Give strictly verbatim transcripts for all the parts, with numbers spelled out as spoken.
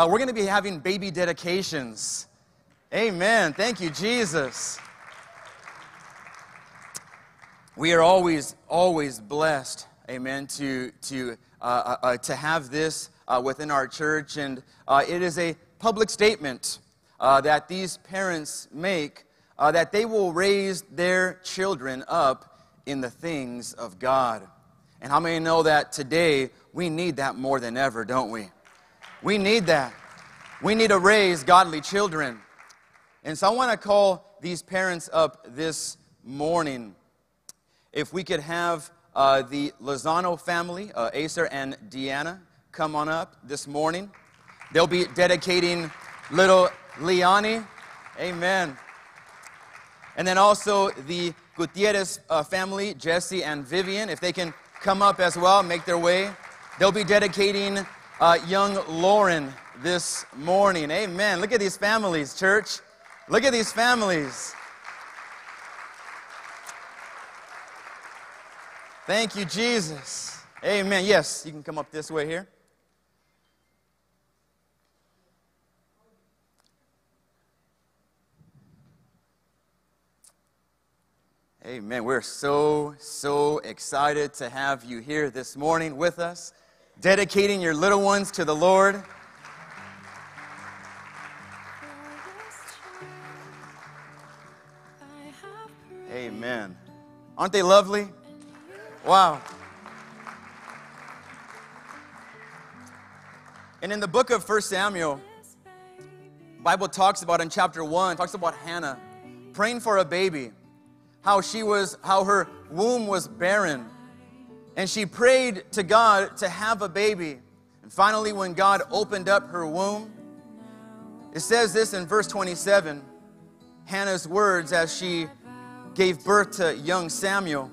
Uh, we're going to be having baby dedications. Amen. Thank you, Jesus. We are always, always blessed, amen, to, to, uh, uh, to have this uh, within our church. And uh, it is a public statement uh, that these parents make uh, that they will raise their children up in the things of God. And how many know that today we need that more than ever, don't we? We need that. We need to raise godly children. And so I want to call these parents up this morning. If we could have uh, the Lozano family, uh, Acer and Deanna, come on up this morning. They'll be dedicating little Liani. Amen. And then also the Gutierrez uh, family, Jesse and Vivian, if they can come up as well, make their way. They'll be dedicating Uh, young Lauren this morning. Amen. Look at these families, church. Look at these families. Thank you, Jesus. Amen. Yes, you can come up this way here. Amen. We're so, so excited to have you here this morning with us, dedicating your little ones to the Lord. Amen. Aren't they lovely? Wow. And in the book of First Samuel, the Bible talks about in chapter one, talks about Hannah praying for a baby, how she was, how her womb was barren. And she prayed to God to have a baby. And finally, when God opened up her womb, it says this in verse twenty-seven, Hannah's words as she gave birth to young Samuel.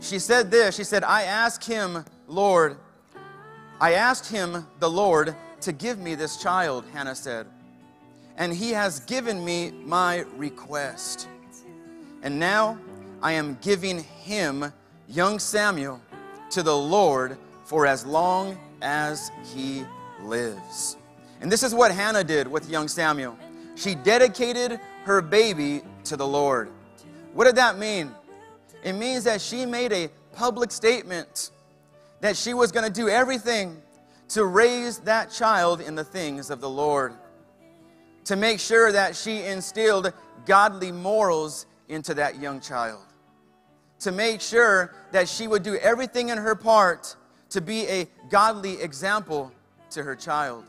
She said this, she said, I asked him, Lord, I asked him, the Lord, to give me this child, Hannah said. And he has given me my request. And now I am giving him young Samuel to the Lord for as long as he lives. And this is what Hannah did with young Samuel. She dedicated her baby to the Lord. What did that mean? It means that she made a public statement that she was going to do everything to raise that child in the things of the Lord, to make sure that she instilled godly morals into that young child, to make sure that she would do everything in her part to be a godly example to her child,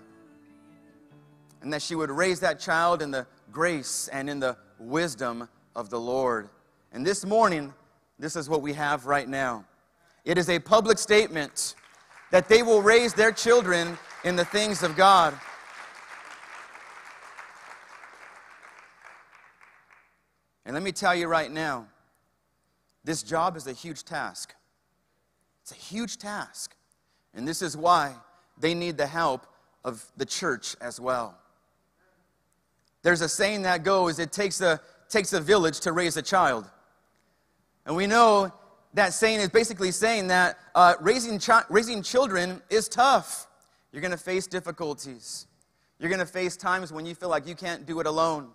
and that she would raise that child in the grace and in the wisdom of the Lord. And this morning, this is what we have right now. It is a public statement that they will raise their children in the things of God. And let me tell you right now, this job is a huge task. It's a huge task. And this is why they need the help of the church as well. There's a saying that goes, it takes a, takes a village to raise a child. And we know that saying is basically saying that uh, raising, chi- raising children is tough. You're going to face difficulties. You're going to face times when you feel like you can't do it alone.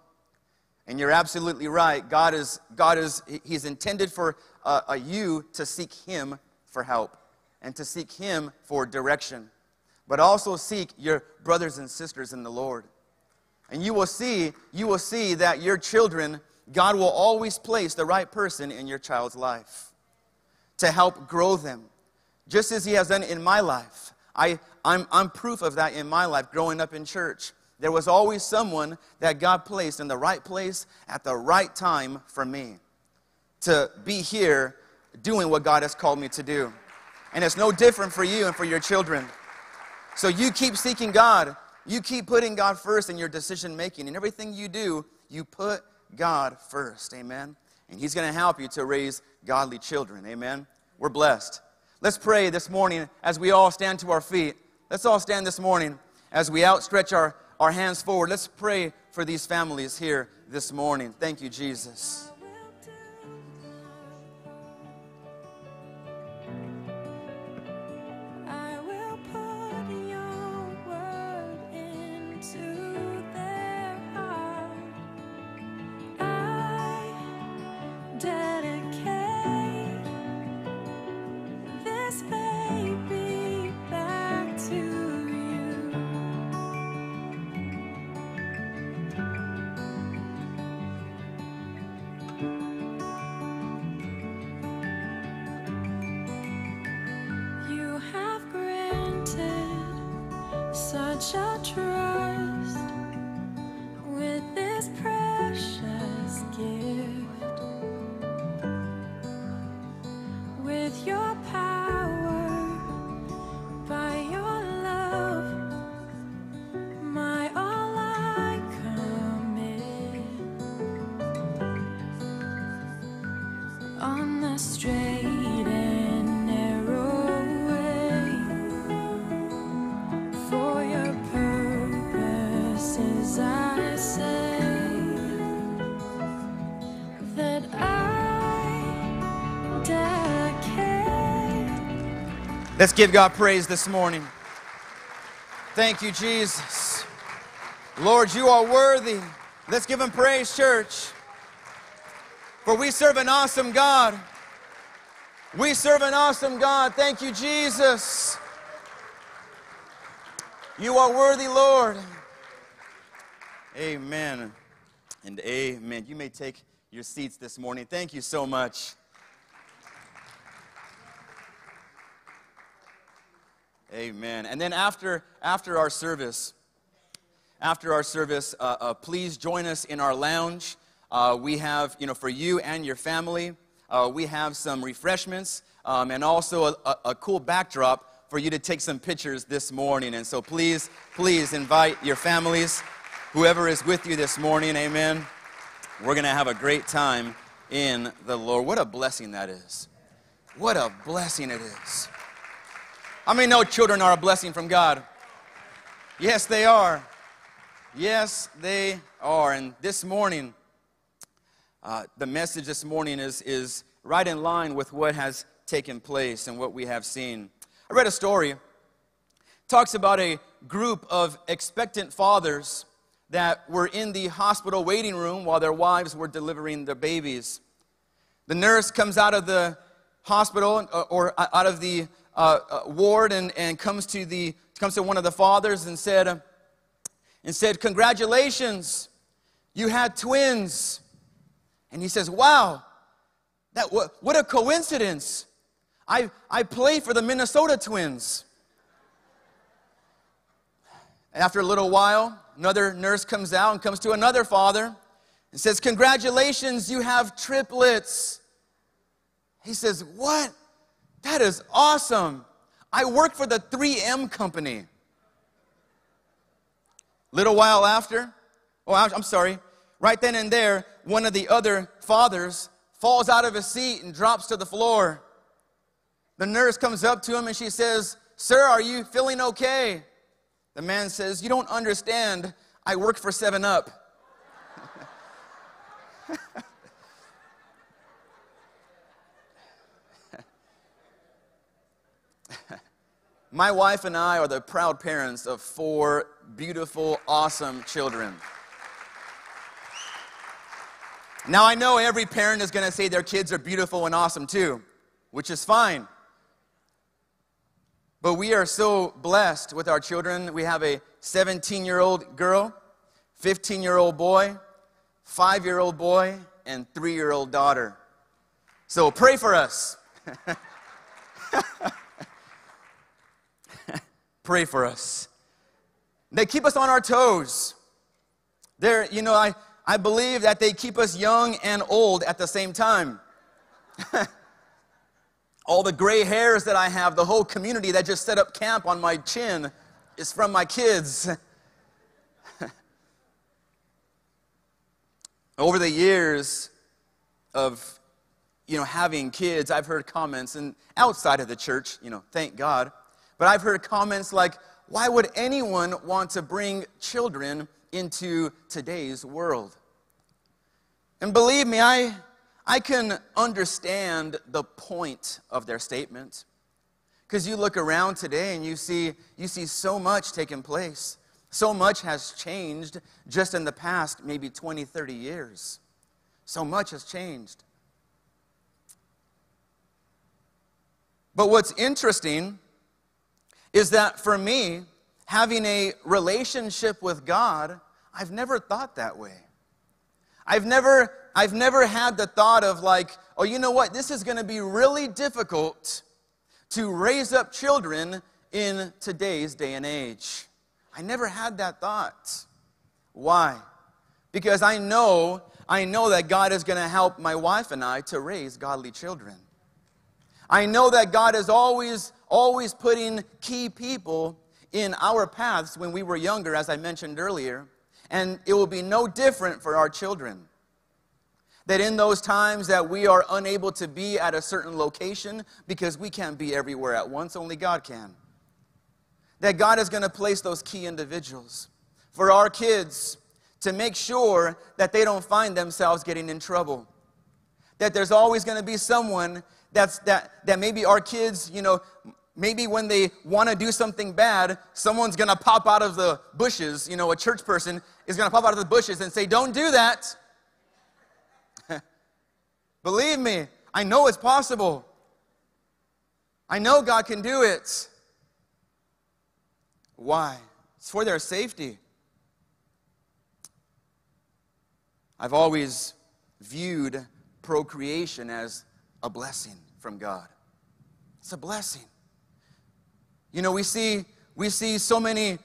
And you're absolutely right. God is, God is, He's intended for uh, a you to seek Him for help and to seek Him for direction. But also seek your brothers and sisters in the Lord. And you will see, you will see that your children, God will always place the right person in your child's life to help grow them. Just as He has done in my life. I, I'm, I'm proof of that in my life growing up in church. There was always someone that God placed in the right place at the right time for me to be here doing what God has called me to do. And it's no different for you and for your children. So you keep seeking God. You keep putting God first in your decision making. In everything you do, you put God first. Amen. And He's going to help you to raise godly children. Amen. We're blessed. Let's pray this morning as we all stand to our feet. Let's all stand this morning as we outstretch our Our hands forward. Let's pray for these families here this morning. Thank you, Jesus. I will put your word in. such a trust with this precious gift. With your power, by your love, my all I commit. On the straight and narrow way, for your purposes I say that I dedicate. Let's give God praise this morning. Thank you, Jesus. Lord, you are worthy. Let's give him praise, church. For we serve an awesome God. We serve an awesome God. Thank you, Jesus. You are worthy, Lord. Amen and amen. You may take your seats this morning. Thank you so much. Amen. And then after, after our service, after our service, uh, uh, please join us in our lounge. Uh, we have, you know, for you and your family, uh, we have some refreshments um, and also a, a, a cool backdrop for you to take some pictures this morning. And so please, please invite your families, whoever is with you this morning, amen. We're going to have a great time in the Lord. What a blessing that is. What a blessing it is. How many know children are a blessing from God? Yes, they are. Yes, they are. And this morning, Uh, the message this morning is, is right in line with what has taken place and what we have seen. I read a story. It talks about a group of expectant fathers that were in the hospital waiting room while their wives were delivering their babies. The nurse comes out of the hospital or, or out of the uh, ward and, and comes to the comes to one of the fathers and said, and said, "Congratulations, you had twins." And he says, "Wow, that what, what a coincidence. I, I play for the Minnesota Twins." After a little while, another nurse comes out and comes to another father and says, "Congratulations, you have triplets." He says, "What? That is awesome. I work for the three M company." Little while after, oh, I'm sorry. Right then and there, one of the other fathers falls out of his seat and drops to the floor. The nurse comes up to him and she says, "Sir, are you feeling okay?" The man says, "You don't understand. I work for seven up. My wife and I are the proud parents of four beautiful, awesome children. Now, I know every parent is going to say their kids are beautiful and awesome too, which is fine. But we are so blessed with our children. We have a seventeen-year-old girl, fifteen-year-old boy, five-year-old boy, and three-year-old daughter. So pray for us. Pray for us. They keep us on our toes. They're, you know, I... I believe that they keep us young and old at the same time. All the gray hairs that I have, the whole community that just set up camp on my chin is from my kids. Over the years of, you know, having kids, I've heard comments, and outside of the church, you know, thank God, but I've heard comments like, "Why would anyone want to bring children into today's world?" And believe me, I, I can understand the point of their statement. Because you look around today and you see, you see so much taking place. So much has changed just in the past maybe twenty, thirty years. So much has changed. But what's interesting is that for me, having a relationship with God, I've never thought that way. I've never, I've never had the thought of like, oh, you know what? This is going to be really difficult to raise up children in today's day and age. I never had that thought. Why? Because I know, I know that God is going to help my wife and I to raise godly children. I know that God is always, always putting key people in our paths when we were younger, as I mentioned earlier, and it will be no different for our children. That in those times that we are unable to be at a certain location because we can't be everywhere at once, only God can. That God is going to place those key individuals for our kids to make sure that they don't find themselves getting in trouble. That there's always going to be someone that's, that, that maybe our kids, you know, maybe when they want to do something bad, someone's going to pop out of the bushes, you know, a church person is going to pop out of the bushes and say, don't do that. Believe me, I know it's possible. I know God can do it. Why? It's for their safety. I've always viewed procreation as a blessing from God. It's a blessing. You know, we see, we see so many,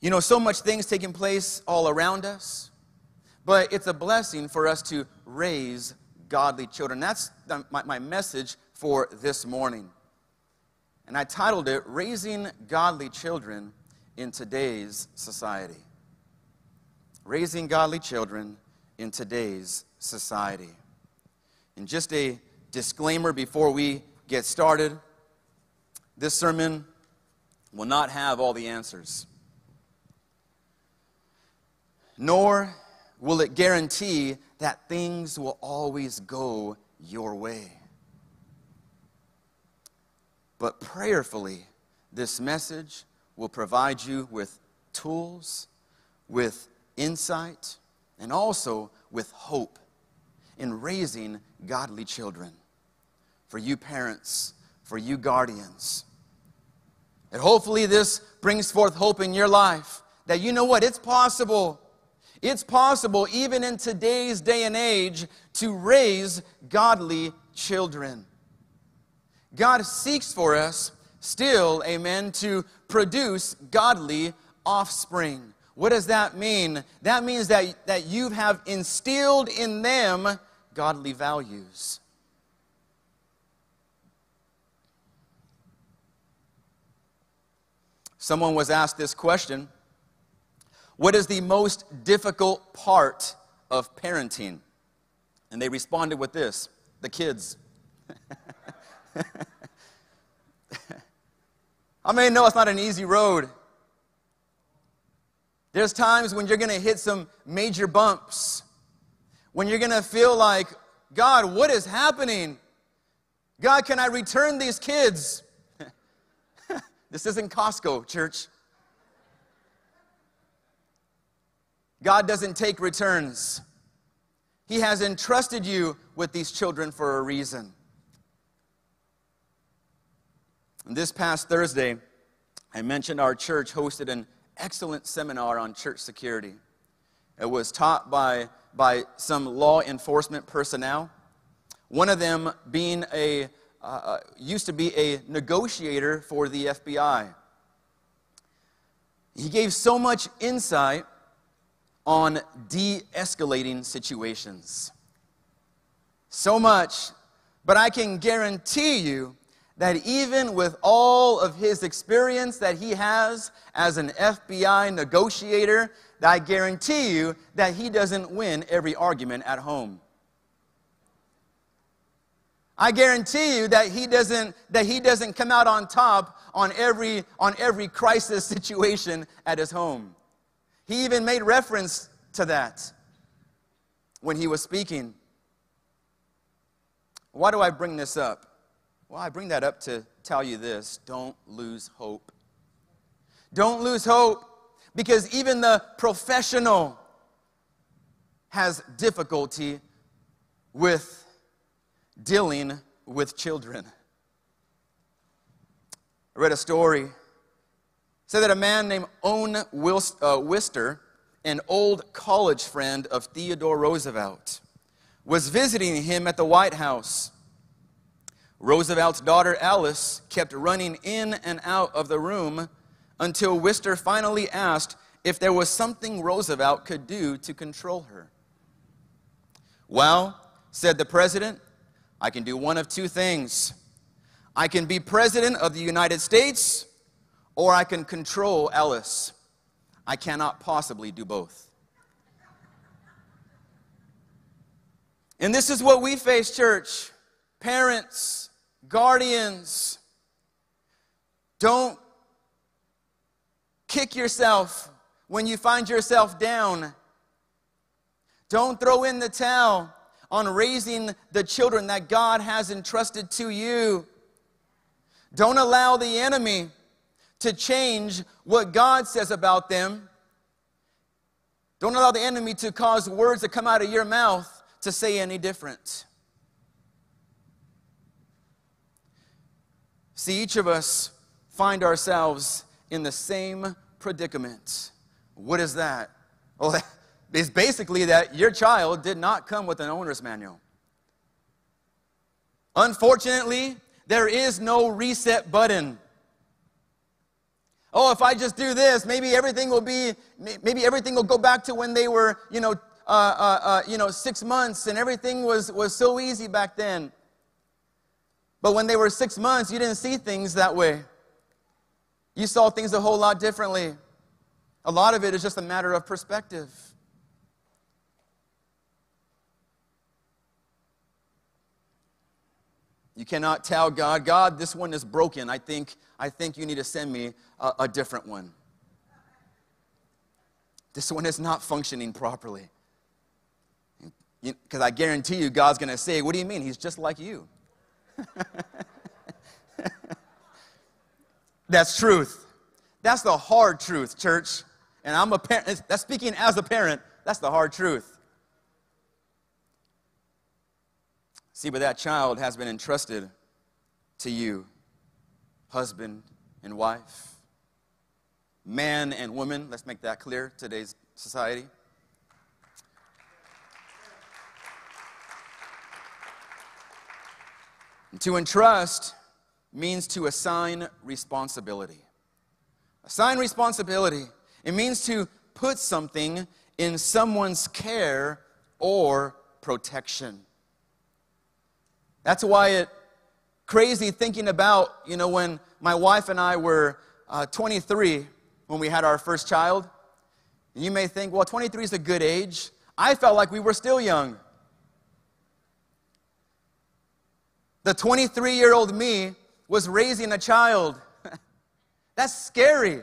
you know, so much things taking place all around us. But it's a blessing for us to raise godly children. That's the, my, my message for this morning. And I titled it, Raising Godly Children in Today's Society. Raising Godly Children in Today's Society. And just a disclaimer before we get started, this sermon will not have all the answers. Nor will it guarantee that things will always go your way. But prayerfully, this message will provide you with tools, with insight, and also with hope in raising godly children. For you parents, for you guardians. And hopefully this brings forth hope in your life that you know what, it's possible. It's possible, even in today's day and age, to raise godly children. God seeks for us still, amen, to produce godly offspring. What does that mean? That means that, that you have instilled in them godly values. Someone was asked this question, what is the most difficult part of parenting? And they responded with this, the kids. I mean, no, it's not an easy road. There's times when you're going to hit some major bumps, when you're going to feel like, God, what is happening? God, can I return these kids? This isn't Costco, church. God doesn't take returns. He has entrusted you with these children for a reason. And this past Thursday, I mentioned our church hosted an excellent seminar on church security. It was taught by, by some law enforcement personnel, one of them being a, uh, used to be a negotiator for the F B I. He gave so much insight on de-escalating situations. So much, but I can guarantee you that even with all of his experience that he has as an F B I negotiator, that I guarantee you that he doesn't win every argument at home. I guarantee you that he doesn't, that he doesn't come out on top on every, on every crisis situation at his home. He even made reference to that when he was speaking. Why do I bring this up? Well, I bring that up to tell you this. Don't lose hope. Don't lose hope, because even the professional has difficulty with dealing with children. I read a story. Said that a man named Owen Wister, an old college friend of Theodore Roosevelt, was visiting him at the White House. Roosevelt's daughter Alice kept running in and out of the room until Wister finally asked if there was something Roosevelt could do to control her. "Well," said the president, "I can do one of two things. I can be president of the United States, or I can control Alice. I cannot possibly do both." And this is what we face, church. Parents, guardians, don't kick yourself when you find yourself down. Don't throw in the towel on raising the children that God has entrusted to you. Don't allow the enemy to change what God says about them. Don't allow the enemy to cause words that come out of your mouth to say any different. See, each of us find ourselves in the same predicament. What is that? Well, it's basically that your child did not come with an owner's manual. Unfortunately, there is no reset button. Oh, if I just do this, maybe everything will be, maybe everything will go back to when they were, you know, uh, uh, uh, you know, six months, and everything was was so easy back then. But when they were six months, you didn't see things that way. You saw things a whole lot differently. A lot of it is just a matter of perspective. You cannot tell God, "God, this one is broken. I think, I think you need to send me a, a different one. This one is not functioning properly." Because I guarantee you God's going to say, "What do you mean? He's just like you." That's truth. That's the hard truth, church. And I'm a parent. That's speaking as a parent. That's the hard truth. See, but that child has been entrusted to you, husband and wife, man and woman. Let's make that clear, today's society. And to entrust means to assign responsibility. Assign responsibility. It means to put something in someone's care or protection. That's why it's crazy thinking about, you know, when my wife and I were uh, twenty-three when we had our first child. You may think, well, twenty-three is a good age. I felt like we were still young. The twenty-three-year-old me was raising a child. That's scary.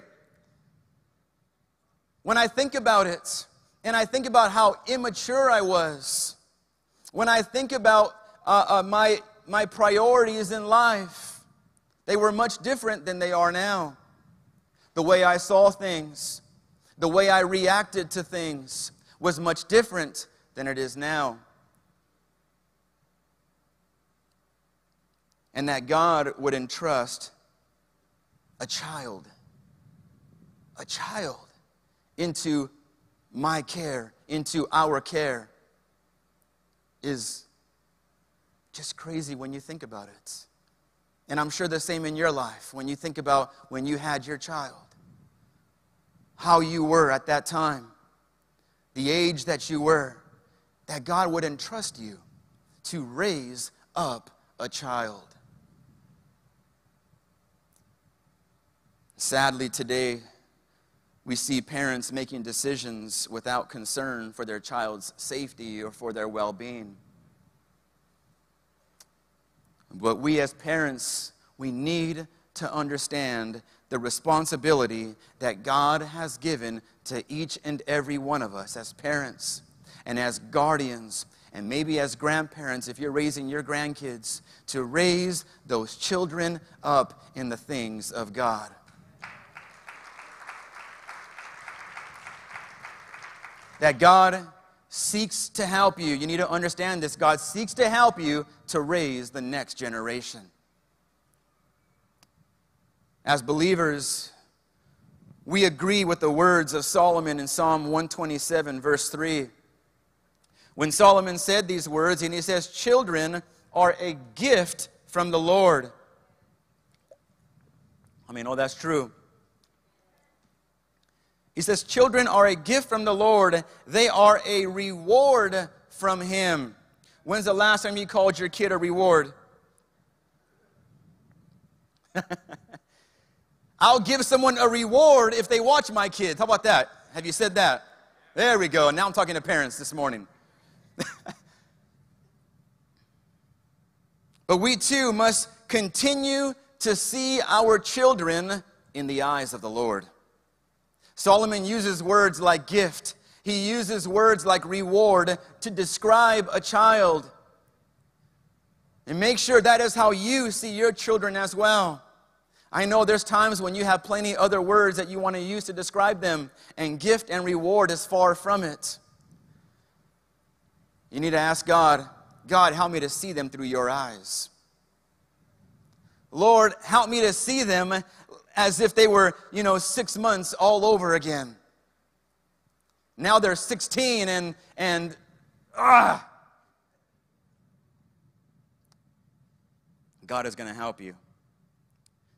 When I think about it, and I think about how immature I was, when I think about Uh, uh, my, my priorities in life, they were much different than they are now. The way I saw things, the way I reacted to things was much different than it is now. And that God would entrust a child, a child into my care, into our care, is just crazy when you think about it. And I'm sure the same in your life when you think about when you had your child, how you were at that time, the age that you were, that God would entrust you to raise up a child. Sadly, today, we see parents making decisions without concern for their child's safety or for their well-being. But we as parents, we need to understand the responsibility that God has given to each and every one of us as parents and as guardians and maybe as grandparents if you're raising your grandkids, to raise those children up in the things of God. That God seeks to help you. You need to understand this. God seeks to help you to raise the next generation. As believers, we agree with the words of Solomon in Psalm one twenty-seven, verse three. When Solomon said these words, and he says, "Children are a gift from the Lord." I mean, oh, that's true. He says, children are a gift from the Lord. They are a reward from Him. When's the last time you called your kid a reward? I'll give someone a reward if they watch my kids. How about that? Have you said that? There we go. Now I'm talking to parents this morning. But we too must continue to see our children in the eyes of the Lord. Solomon uses words like gift. He uses words like reward to describe a child. And make sure that is how you see your children as well. I know there's times when you have plenty other words that you want to use to describe them, and gift and reward is far from it. You need to ask God, God, help me to see them through your eyes. Lord, help me to see them as if they were, you know, six months all over again. Now they're sixteen and, and, ah. God is going to help you.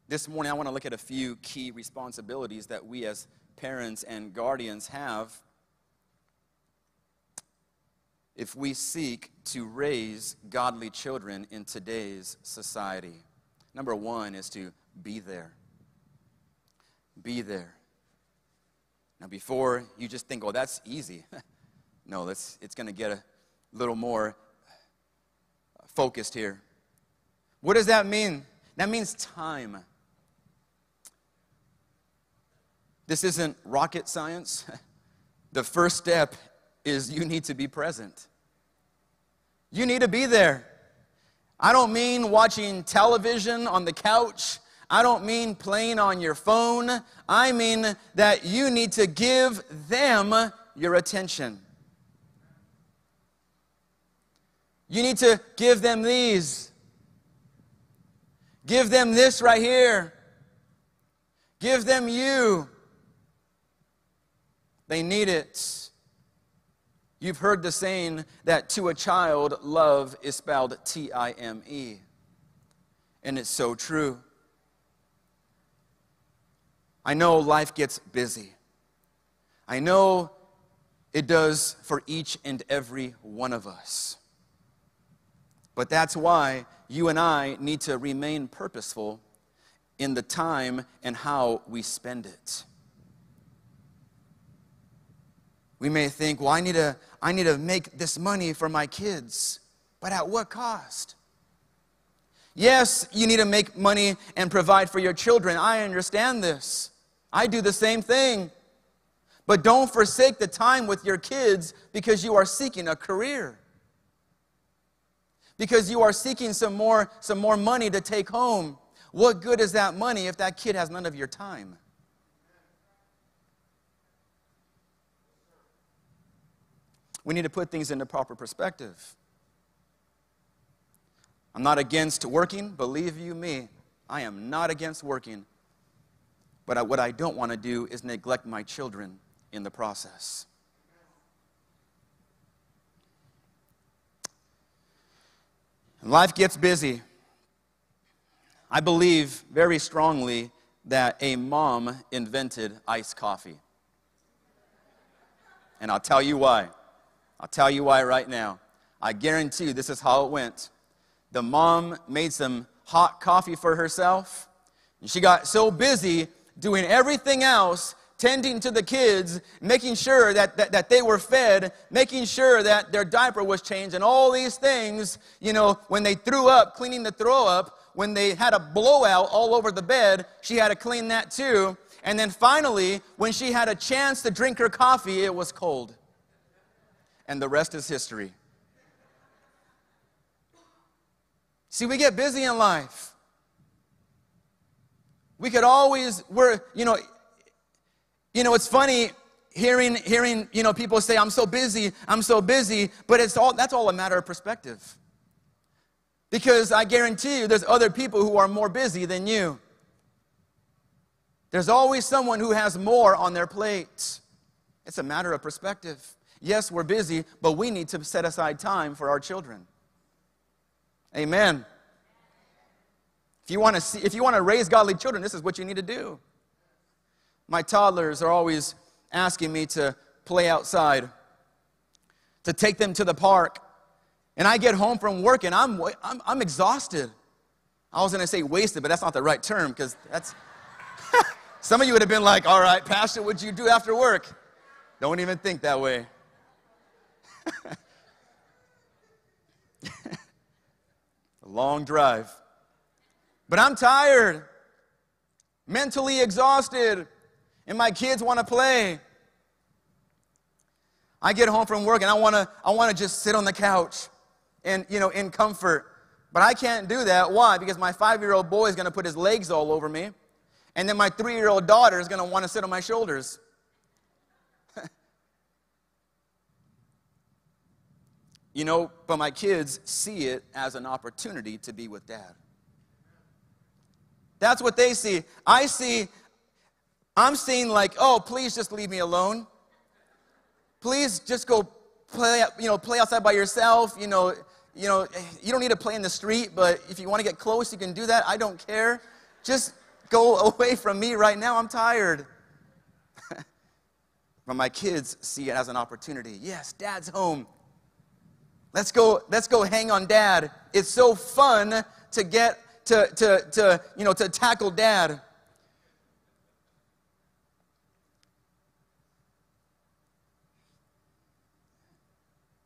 This morning, I want to look at a few key responsibilities that we as parents and guardians have if we seek to raise godly children in today's society. Number one is to be there. Be there. Now, before you just think, oh, that's easy. No, that's, it's going to get a little more focused here. What does that mean? That means time. This isn't rocket science. The first step is you need to be present. You need to be there. I don't mean watching television on the couch. I don't mean playing on your phone. I mean that you need to give them your attention. You need to give them these. Give them this right here. Give them you. They need it. You've heard the saying that to a child, love is spelled T I M E. And it's so true. I know life gets busy. I know it does for each and every one of us. But that's why you and I need to remain purposeful in the time and how we spend it. We may think, well, I need to, I need to make this money for my kids, but at what cost? Yes, you need to make money and provide for your children. I understand this. I do the same thing. But don't forsake the time with your kids because you are seeking a career. Because you are seeking some more, some more money to take home. What good is that money if that kid has none of your time? We need to put things into proper perspective. I'm not against working. Believe you me, I am not against working. But I, what I don't want to do is neglect my children in the process. Life gets busy. I believe very strongly that a mom invented iced coffee. And I'll tell you why. I'll tell you why right now. I guarantee you this is how it went. The mom made some hot coffee for herself. And she got so busy doing everything else, tending to the kids, making sure that, that, that they were fed, making sure that their diaper was changed, and all these things, you know, when they threw up, cleaning the throw up, when they had a blowout all over the bed, she had to clean that too. And then finally, when she had a chance to drink her coffee, it was cold. And the rest is history. See, we get busy in life. We could always, we're, you know, You know, it's funny hearing, hearing, you know, people say, I'm so busy, I'm so busy, but it's all, that's all a matter of perspective. Because I guarantee you there's other people who are more busy than you. There's always someone who has more on their plate. It's a matter of perspective. Yes, we're busy, but we need to set aside time for our children. Amen. If you want to see, if you want to raise godly children, this is what you need to do. My toddlers are always asking me to play outside, to take them to the park. And I get home from work and I'm, I'm, I'm exhausted. I was going to say wasted, but that's not the right term because that's... Some of you would have been like, all right, Pastor, what'd you do after work? Don't even think that way. A long drive. But I'm tired, mentally exhausted, and my kids want to play. I get home from work and I want to I want to just sit on the couch and, you know, in comfort. But I can't do that. Why? Because my five-year-old boy is going to put his legs all over me. And then my three-year-old daughter is going to want to sit on my shoulders. You know, but my kids see it as an opportunity to be with Dad. That's what they see. I see, I'm seeing like, oh, please just leave me alone. Please just go play, you know, play outside by yourself. You know, you know, you don't need to play in the street, but if you want to get close, you can do that. I don't care. Just go away from me right now. I'm tired. But my kids see it as an opportunity. Yes, Dad's home. Let's go, let's go hang on Dad. It's so fun to get to to to you know to tackle Dad.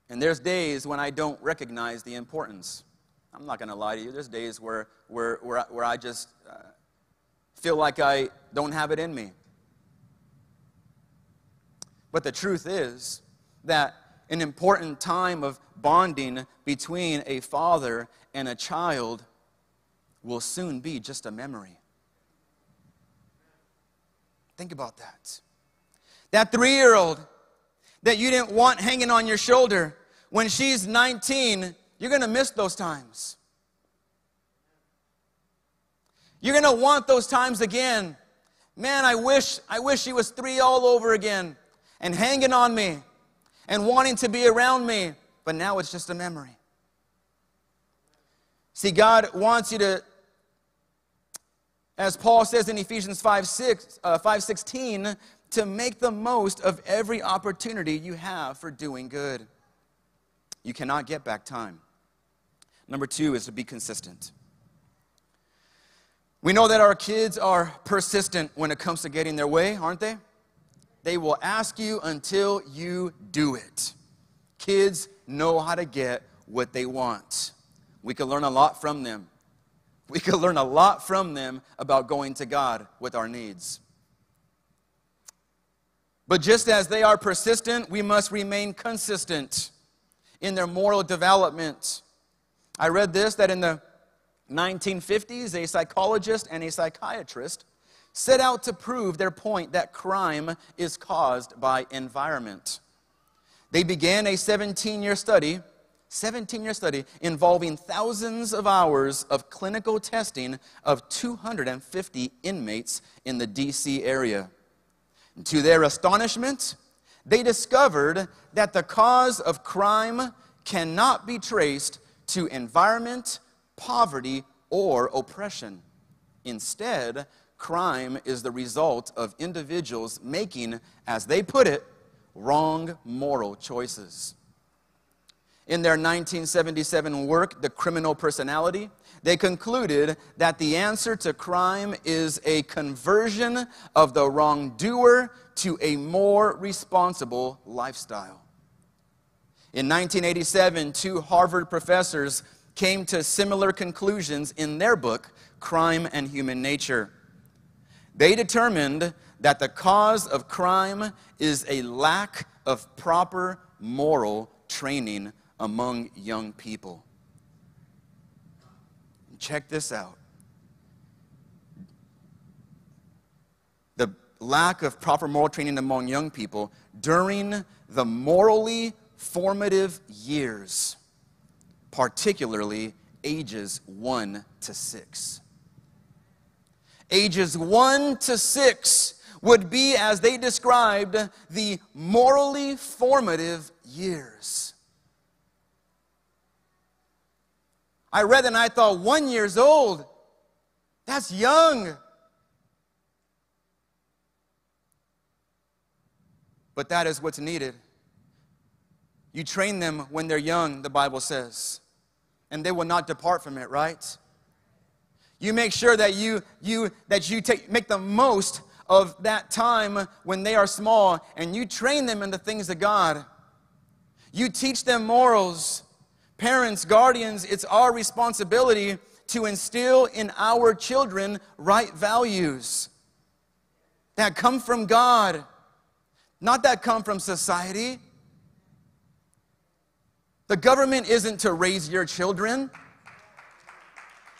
And there's days when I don't recognize the importance. I'm not going to lie to you. There's days where, where, where, where I just uh, feel like I don't have it in me. But the truth is that an important time of bonding between a father and a child will soon be just a memory. Think about that. That three-year-old that you didn't want hanging on your shoulder, when she's nineteen, you're going to miss those times. You're going to want those times again. Man, I wish, I wish she was three all over again and hanging on me and wanting to be around me. But now it's just a memory. See, God wants you to, as Paul says in Ephesians five sixteen, to make the most of every opportunity you have for doing good. You cannot get back time. Number two is to be consistent. We know that our kids are persistent when it comes to getting their way, aren't they? They will ask you until you do it. Kids know how to get what they want. We can learn a lot from them. We can learn a lot from them about going to God with our needs. But just as they are persistent, we must remain consistent in their moral development. I read this, that in the nineteen fifties, a psychologist and a psychiatrist set out to prove their point that crime is caused by environment. They began a seventeen-year study, seventeen-year study involving thousands of hours of clinical testing of two hundred fifty inmates in the D C area. To their astonishment, they discovered that the cause of crime cannot be traced to environment, poverty, or oppression. Instead, crime is the result of individuals making, as they put it, wrong moral choices. In their nineteen seventy-seven work, The Criminal Personality, they concluded that the answer to crime is a conversion of the wrongdoer to a more responsible lifestyle. In nineteen eighty-seven, two Harvard professors came to similar conclusions in their book, Crime and Human Nature. They determined that the cause of crime is a lack of proper moral training among young people. Check this out. The lack of proper moral training among young people during the morally formative years, particularly ages one to six. Ages one to six would be, as they described, the morally formative years. I read and I thought, one year's old, that's young. but that is what's needed. You train them when they're young, the Bible says, and they will not depart from it, right? You make sure that you, you, that you take, make the most of that time when they are small, and you train them in the things of God. You teach them morals. Parents, guardians, it's our responsibility to instill in our children right values that come from God, not that come from society. The government isn't to raise your children.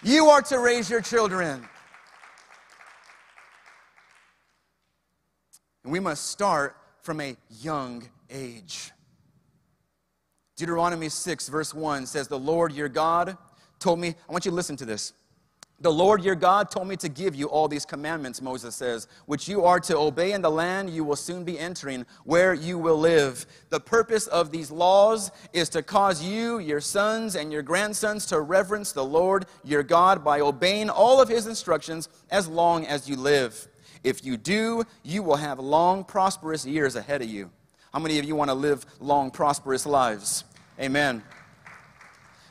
You are to raise your children. And we must start from a young age. Deuteronomy six, verse one says, the Lord your God told me, I want you to listen to this. The Lord your God told me to give you all these commandments, Moses says, which you are to obey in the land you will soon be entering, where you will live. The purpose of these laws is to cause you, your sons, and your grandsons to reverence the Lord your God by obeying all of his instructions as long as you live. If you do, you will have long, prosperous years ahead of you. How many of you want to live long, prosperous lives? Amen.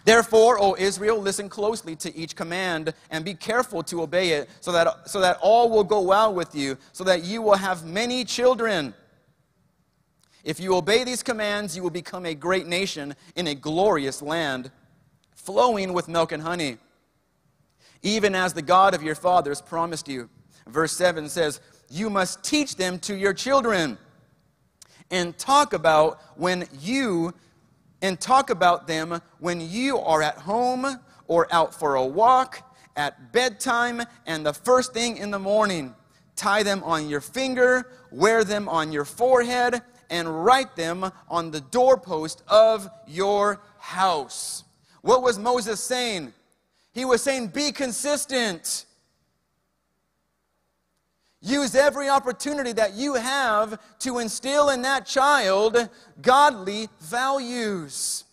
Therefore, O Israel, listen closely to each command and be careful to obey it, so that, so that all will go well with you, so that you will have many children. If you obey these commands, you will become a great nation in a glorious land, flowing with milk and honey, even as the God of your fathers promised you. Verse seven says, you must teach them to your children and talk about when you and talk about them when you are at home or out for a walk, at bedtime, and the first thing in the morning. Tie them on your finger, wear them on your forehead, and write them on the doorpost of your house. What was Moses saying? He was saying, be consistent. Use every opportunity that you have to instill in that child godly values.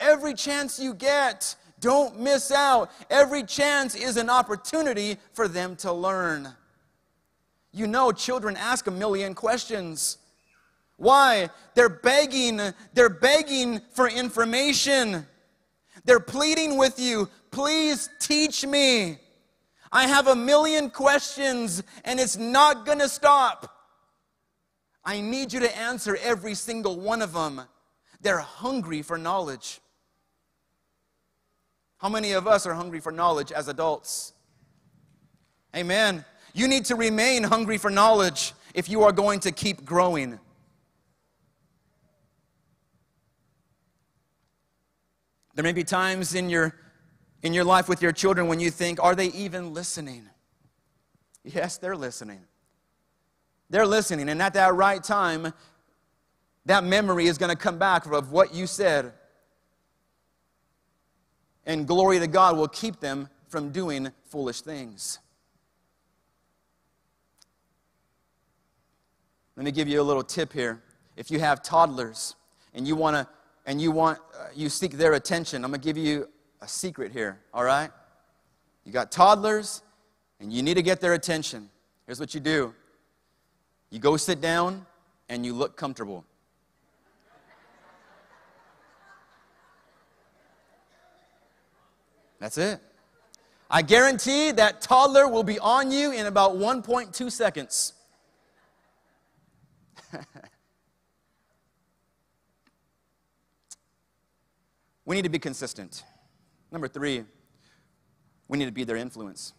Every chance you get, don't miss out. Every chance is an opportunity for them to learn. You know, children ask a million questions. Why? They're begging. They're begging for information. They're pleading with you, please teach me. I have a million questions, and it's not going to stop. I need you to answer every single one of them. They're hungry for knowledge. How many of us are hungry for knowledge as adults? Amen. You need to remain hungry for knowledge if you are going to keep growing. There may be times in your In your life with your children when you think, are they even listening? Yes, they're listening. They're listening. And at that right time, that memory is going to come back of what you said. And glory to God will keep them from doing foolish things. Let me give you a little tip here. If you have toddlers and you want to, and you want, uh, you seek their attention, I'm going to give you a secret here, all right? You got toddlers, and you need to get their attention. Here's what you do. You go sit down, and you look comfortable. That's it. I guarantee that toddler will be on you in about one point two seconds. We need to be consistent. Number three, we need to be their influence.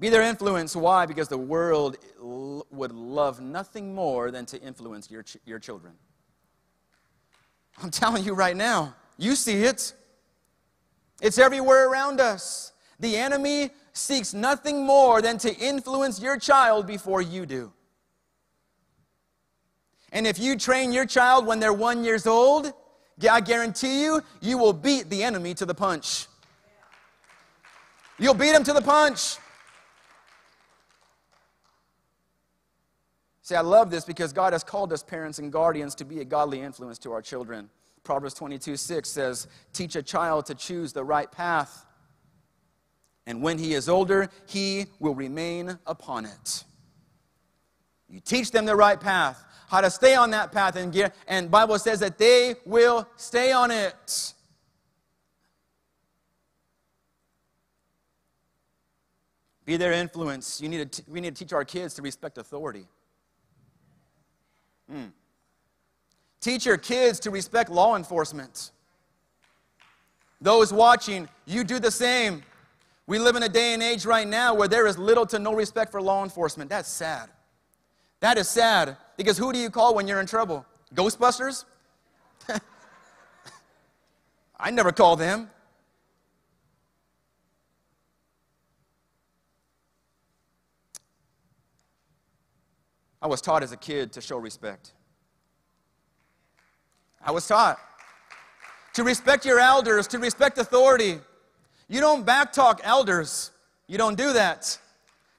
Be their influence. Why? Because the world would love nothing more than to influence your, ch your children. I'm telling you right now, you see it. It's everywhere around us. The enemy seeks nothing more than to influence your child before you do. And if you train your child when they're one year old, I guarantee you, you will beat the enemy to the punch. You'll beat him to the punch. See, I love this because God has called us parents and guardians to be a godly influence to our children. Proverbs twenty-two, six says, teach a child to choose the right path, and when he is older, he will remain upon it. You teach them the right path, how to stay on that path. And the and Bible says that they will stay on it. Be their influence. You need to we need to teach our kids to respect authority. Mm. Teach your kids to respect law enforcement. Those watching, you do the same. We live in a day and age right now where there is little to no respect for law enforcement. That's sad. That is sad, because who do you call when you're in trouble? Ghostbusters? I never call them. I was taught as a kid to show respect. I was taught to respect your elders, to respect authority. You don't backtalk elders. You don't do that.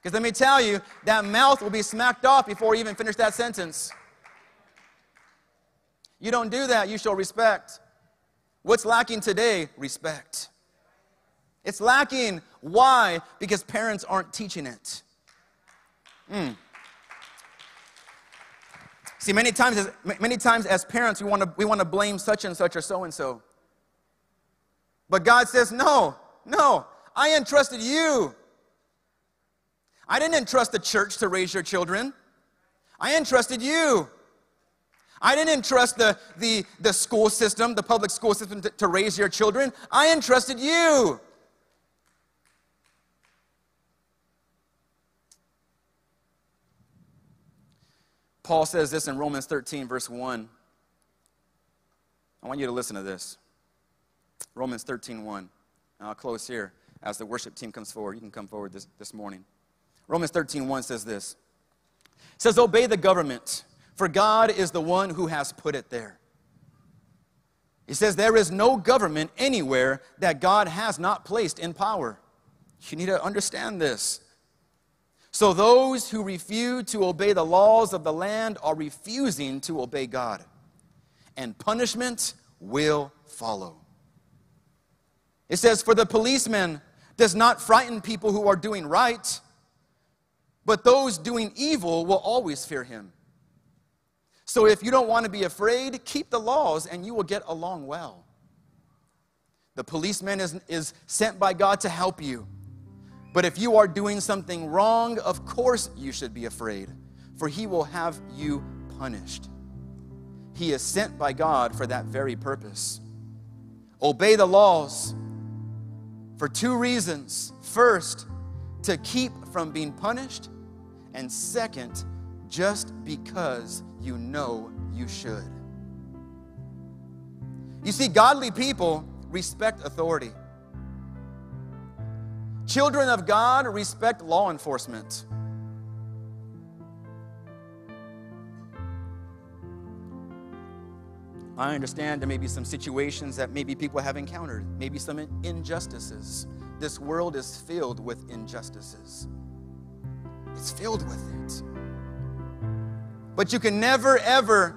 Because let me tell you, that mouth will be smacked off before you even finish that sentence. You don't do that. You show respect. What's lacking today? Respect. It's lacking. Why? Because parents aren't teaching it. Mm. See, many times, as, many times as parents, we want to we want to blame such and such or so and so. But God says, no, no, I entrusted you. I didn't entrust the church to raise your children. I entrusted you. I didn't entrust the, the, the school system, the public school system to, to raise your children. I entrusted you. Paul says this in Romans thirteen, verse one. I want you to listen to this. Romans thirteen, one. And I'll close here as the worship team comes forward. You can come forward this, this morning. Romans thirteen, one says this. It says, obey the government, for God is the one who has put it there. It says, there is no government anywhere that God has not placed in power. You need to understand this. So those who refuse to obey the laws of the land are refusing to obey God, and punishment will follow. It says, for the policeman does not frighten people who are doing right, but those doing evil will always fear him. So if you don't want to be afraid, keep the laws and you will get along well. The policeman is, is sent by God to help you. But if you are doing something wrong, of course you should be afraid, for he will have you punished. He is sent by God for that very purpose. Obey the laws for two reasons. First, to keep from being punished, and second, just because you know you should. You see, godly people respect authority. Children of God respect law enforcement. I understand there may be some situations that maybe people have encountered, maybe some injustices. This world is filled with injustices. It's filled with it. But you can never, ever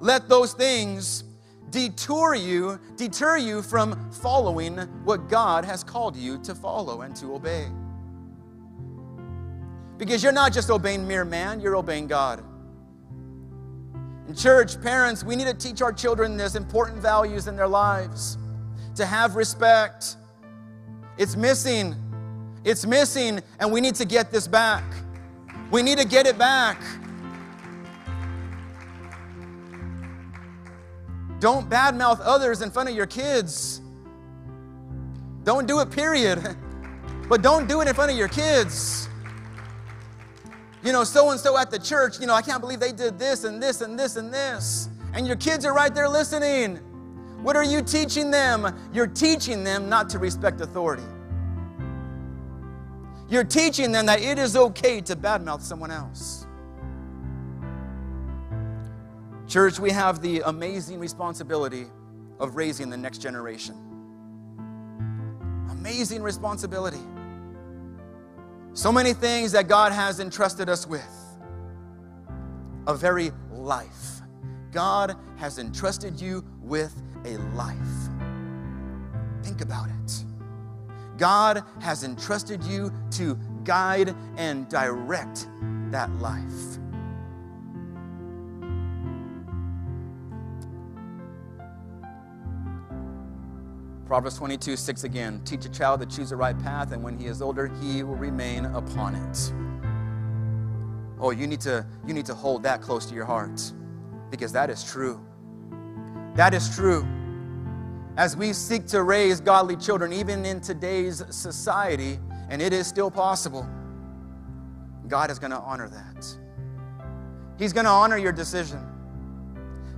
let those things Deter you, deter you from following what God has called you to follow and to obey. Because you're not just obeying mere man, you're obeying God. In church, parents, we need to teach our children this important values in their lives, to have respect. It's missing. It's missing, and we need to get this back. We need to get it back. Don't badmouth others in front of your kids. Don't do it, period. But don't do it in front of your kids. You know, so-and-so at the church, you know, I can't believe they did this and this and this and this. And your kids are right there listening. What are you teaching them? You're teaching them not to respect authority. You're teaching them that it is okay to badmouth someone else. Church, we have the amazing responsibility of raising the next generation. Amazing responsibility. So many things that God has entrusted us with. A very life. God has entrusted you with a life. Think about it. God has entrusted you to guide and direct that life. Proverbs twenty-two six again, teach a child to choose the right path, and when he is older, he will remain upon it. Oh, you need to, you need to hold that close to your heart, because that is true. That is true. As we seek to raise godly children, even in today's society, and it is still possible, God is going to honor that. He's going to honor your decision.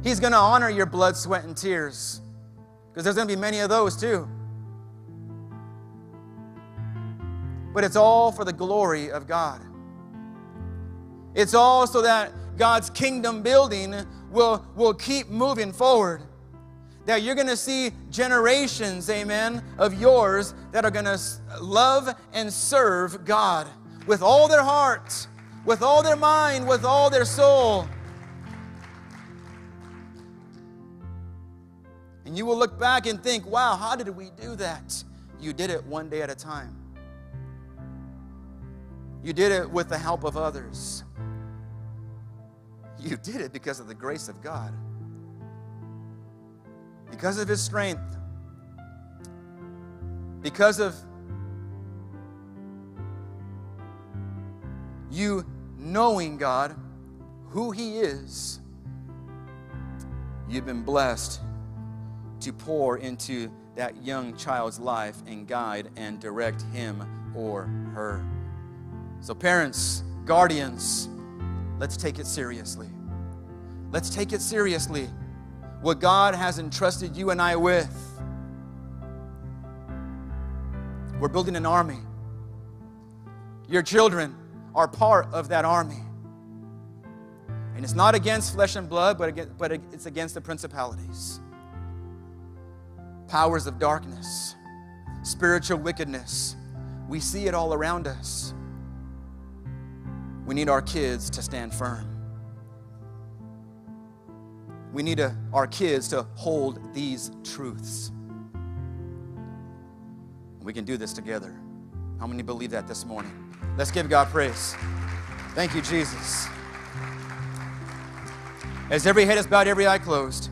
He's going to honor your blood, sweat, and tears, because there's going to be many of those too. But it's all for the glory of God. It's all so that God's kingdom building will, will keep moving forward. That you're going to see generations, amen, of yours that are going to love and serve God with all their heart, with all their mind, with all their soul. And you will look back and think, wow, how did we do that? You did it one day at a time. You did it with the help of others. You did it because of the grace of God. Because of His strength, because of you knowing God, who He is, you've been blessed to pour into that young child's life and guide and direct him or her. So parents, guardians, let's take it seriously. Let's take it seriously. What God has entrusted you and I with. We're building an army. Your children are part of that army. And it's not against flesh and blood, but against, but it's against the principalities, powers of darkness, spiritual wickedness. We see it all around us. We need our kids to stand firm. We need to, our kids to hold these truths. We can do this together. How many believe that this morning? Let's give God praise. Thank you, Jesus. As every head is bowed, every eye closed.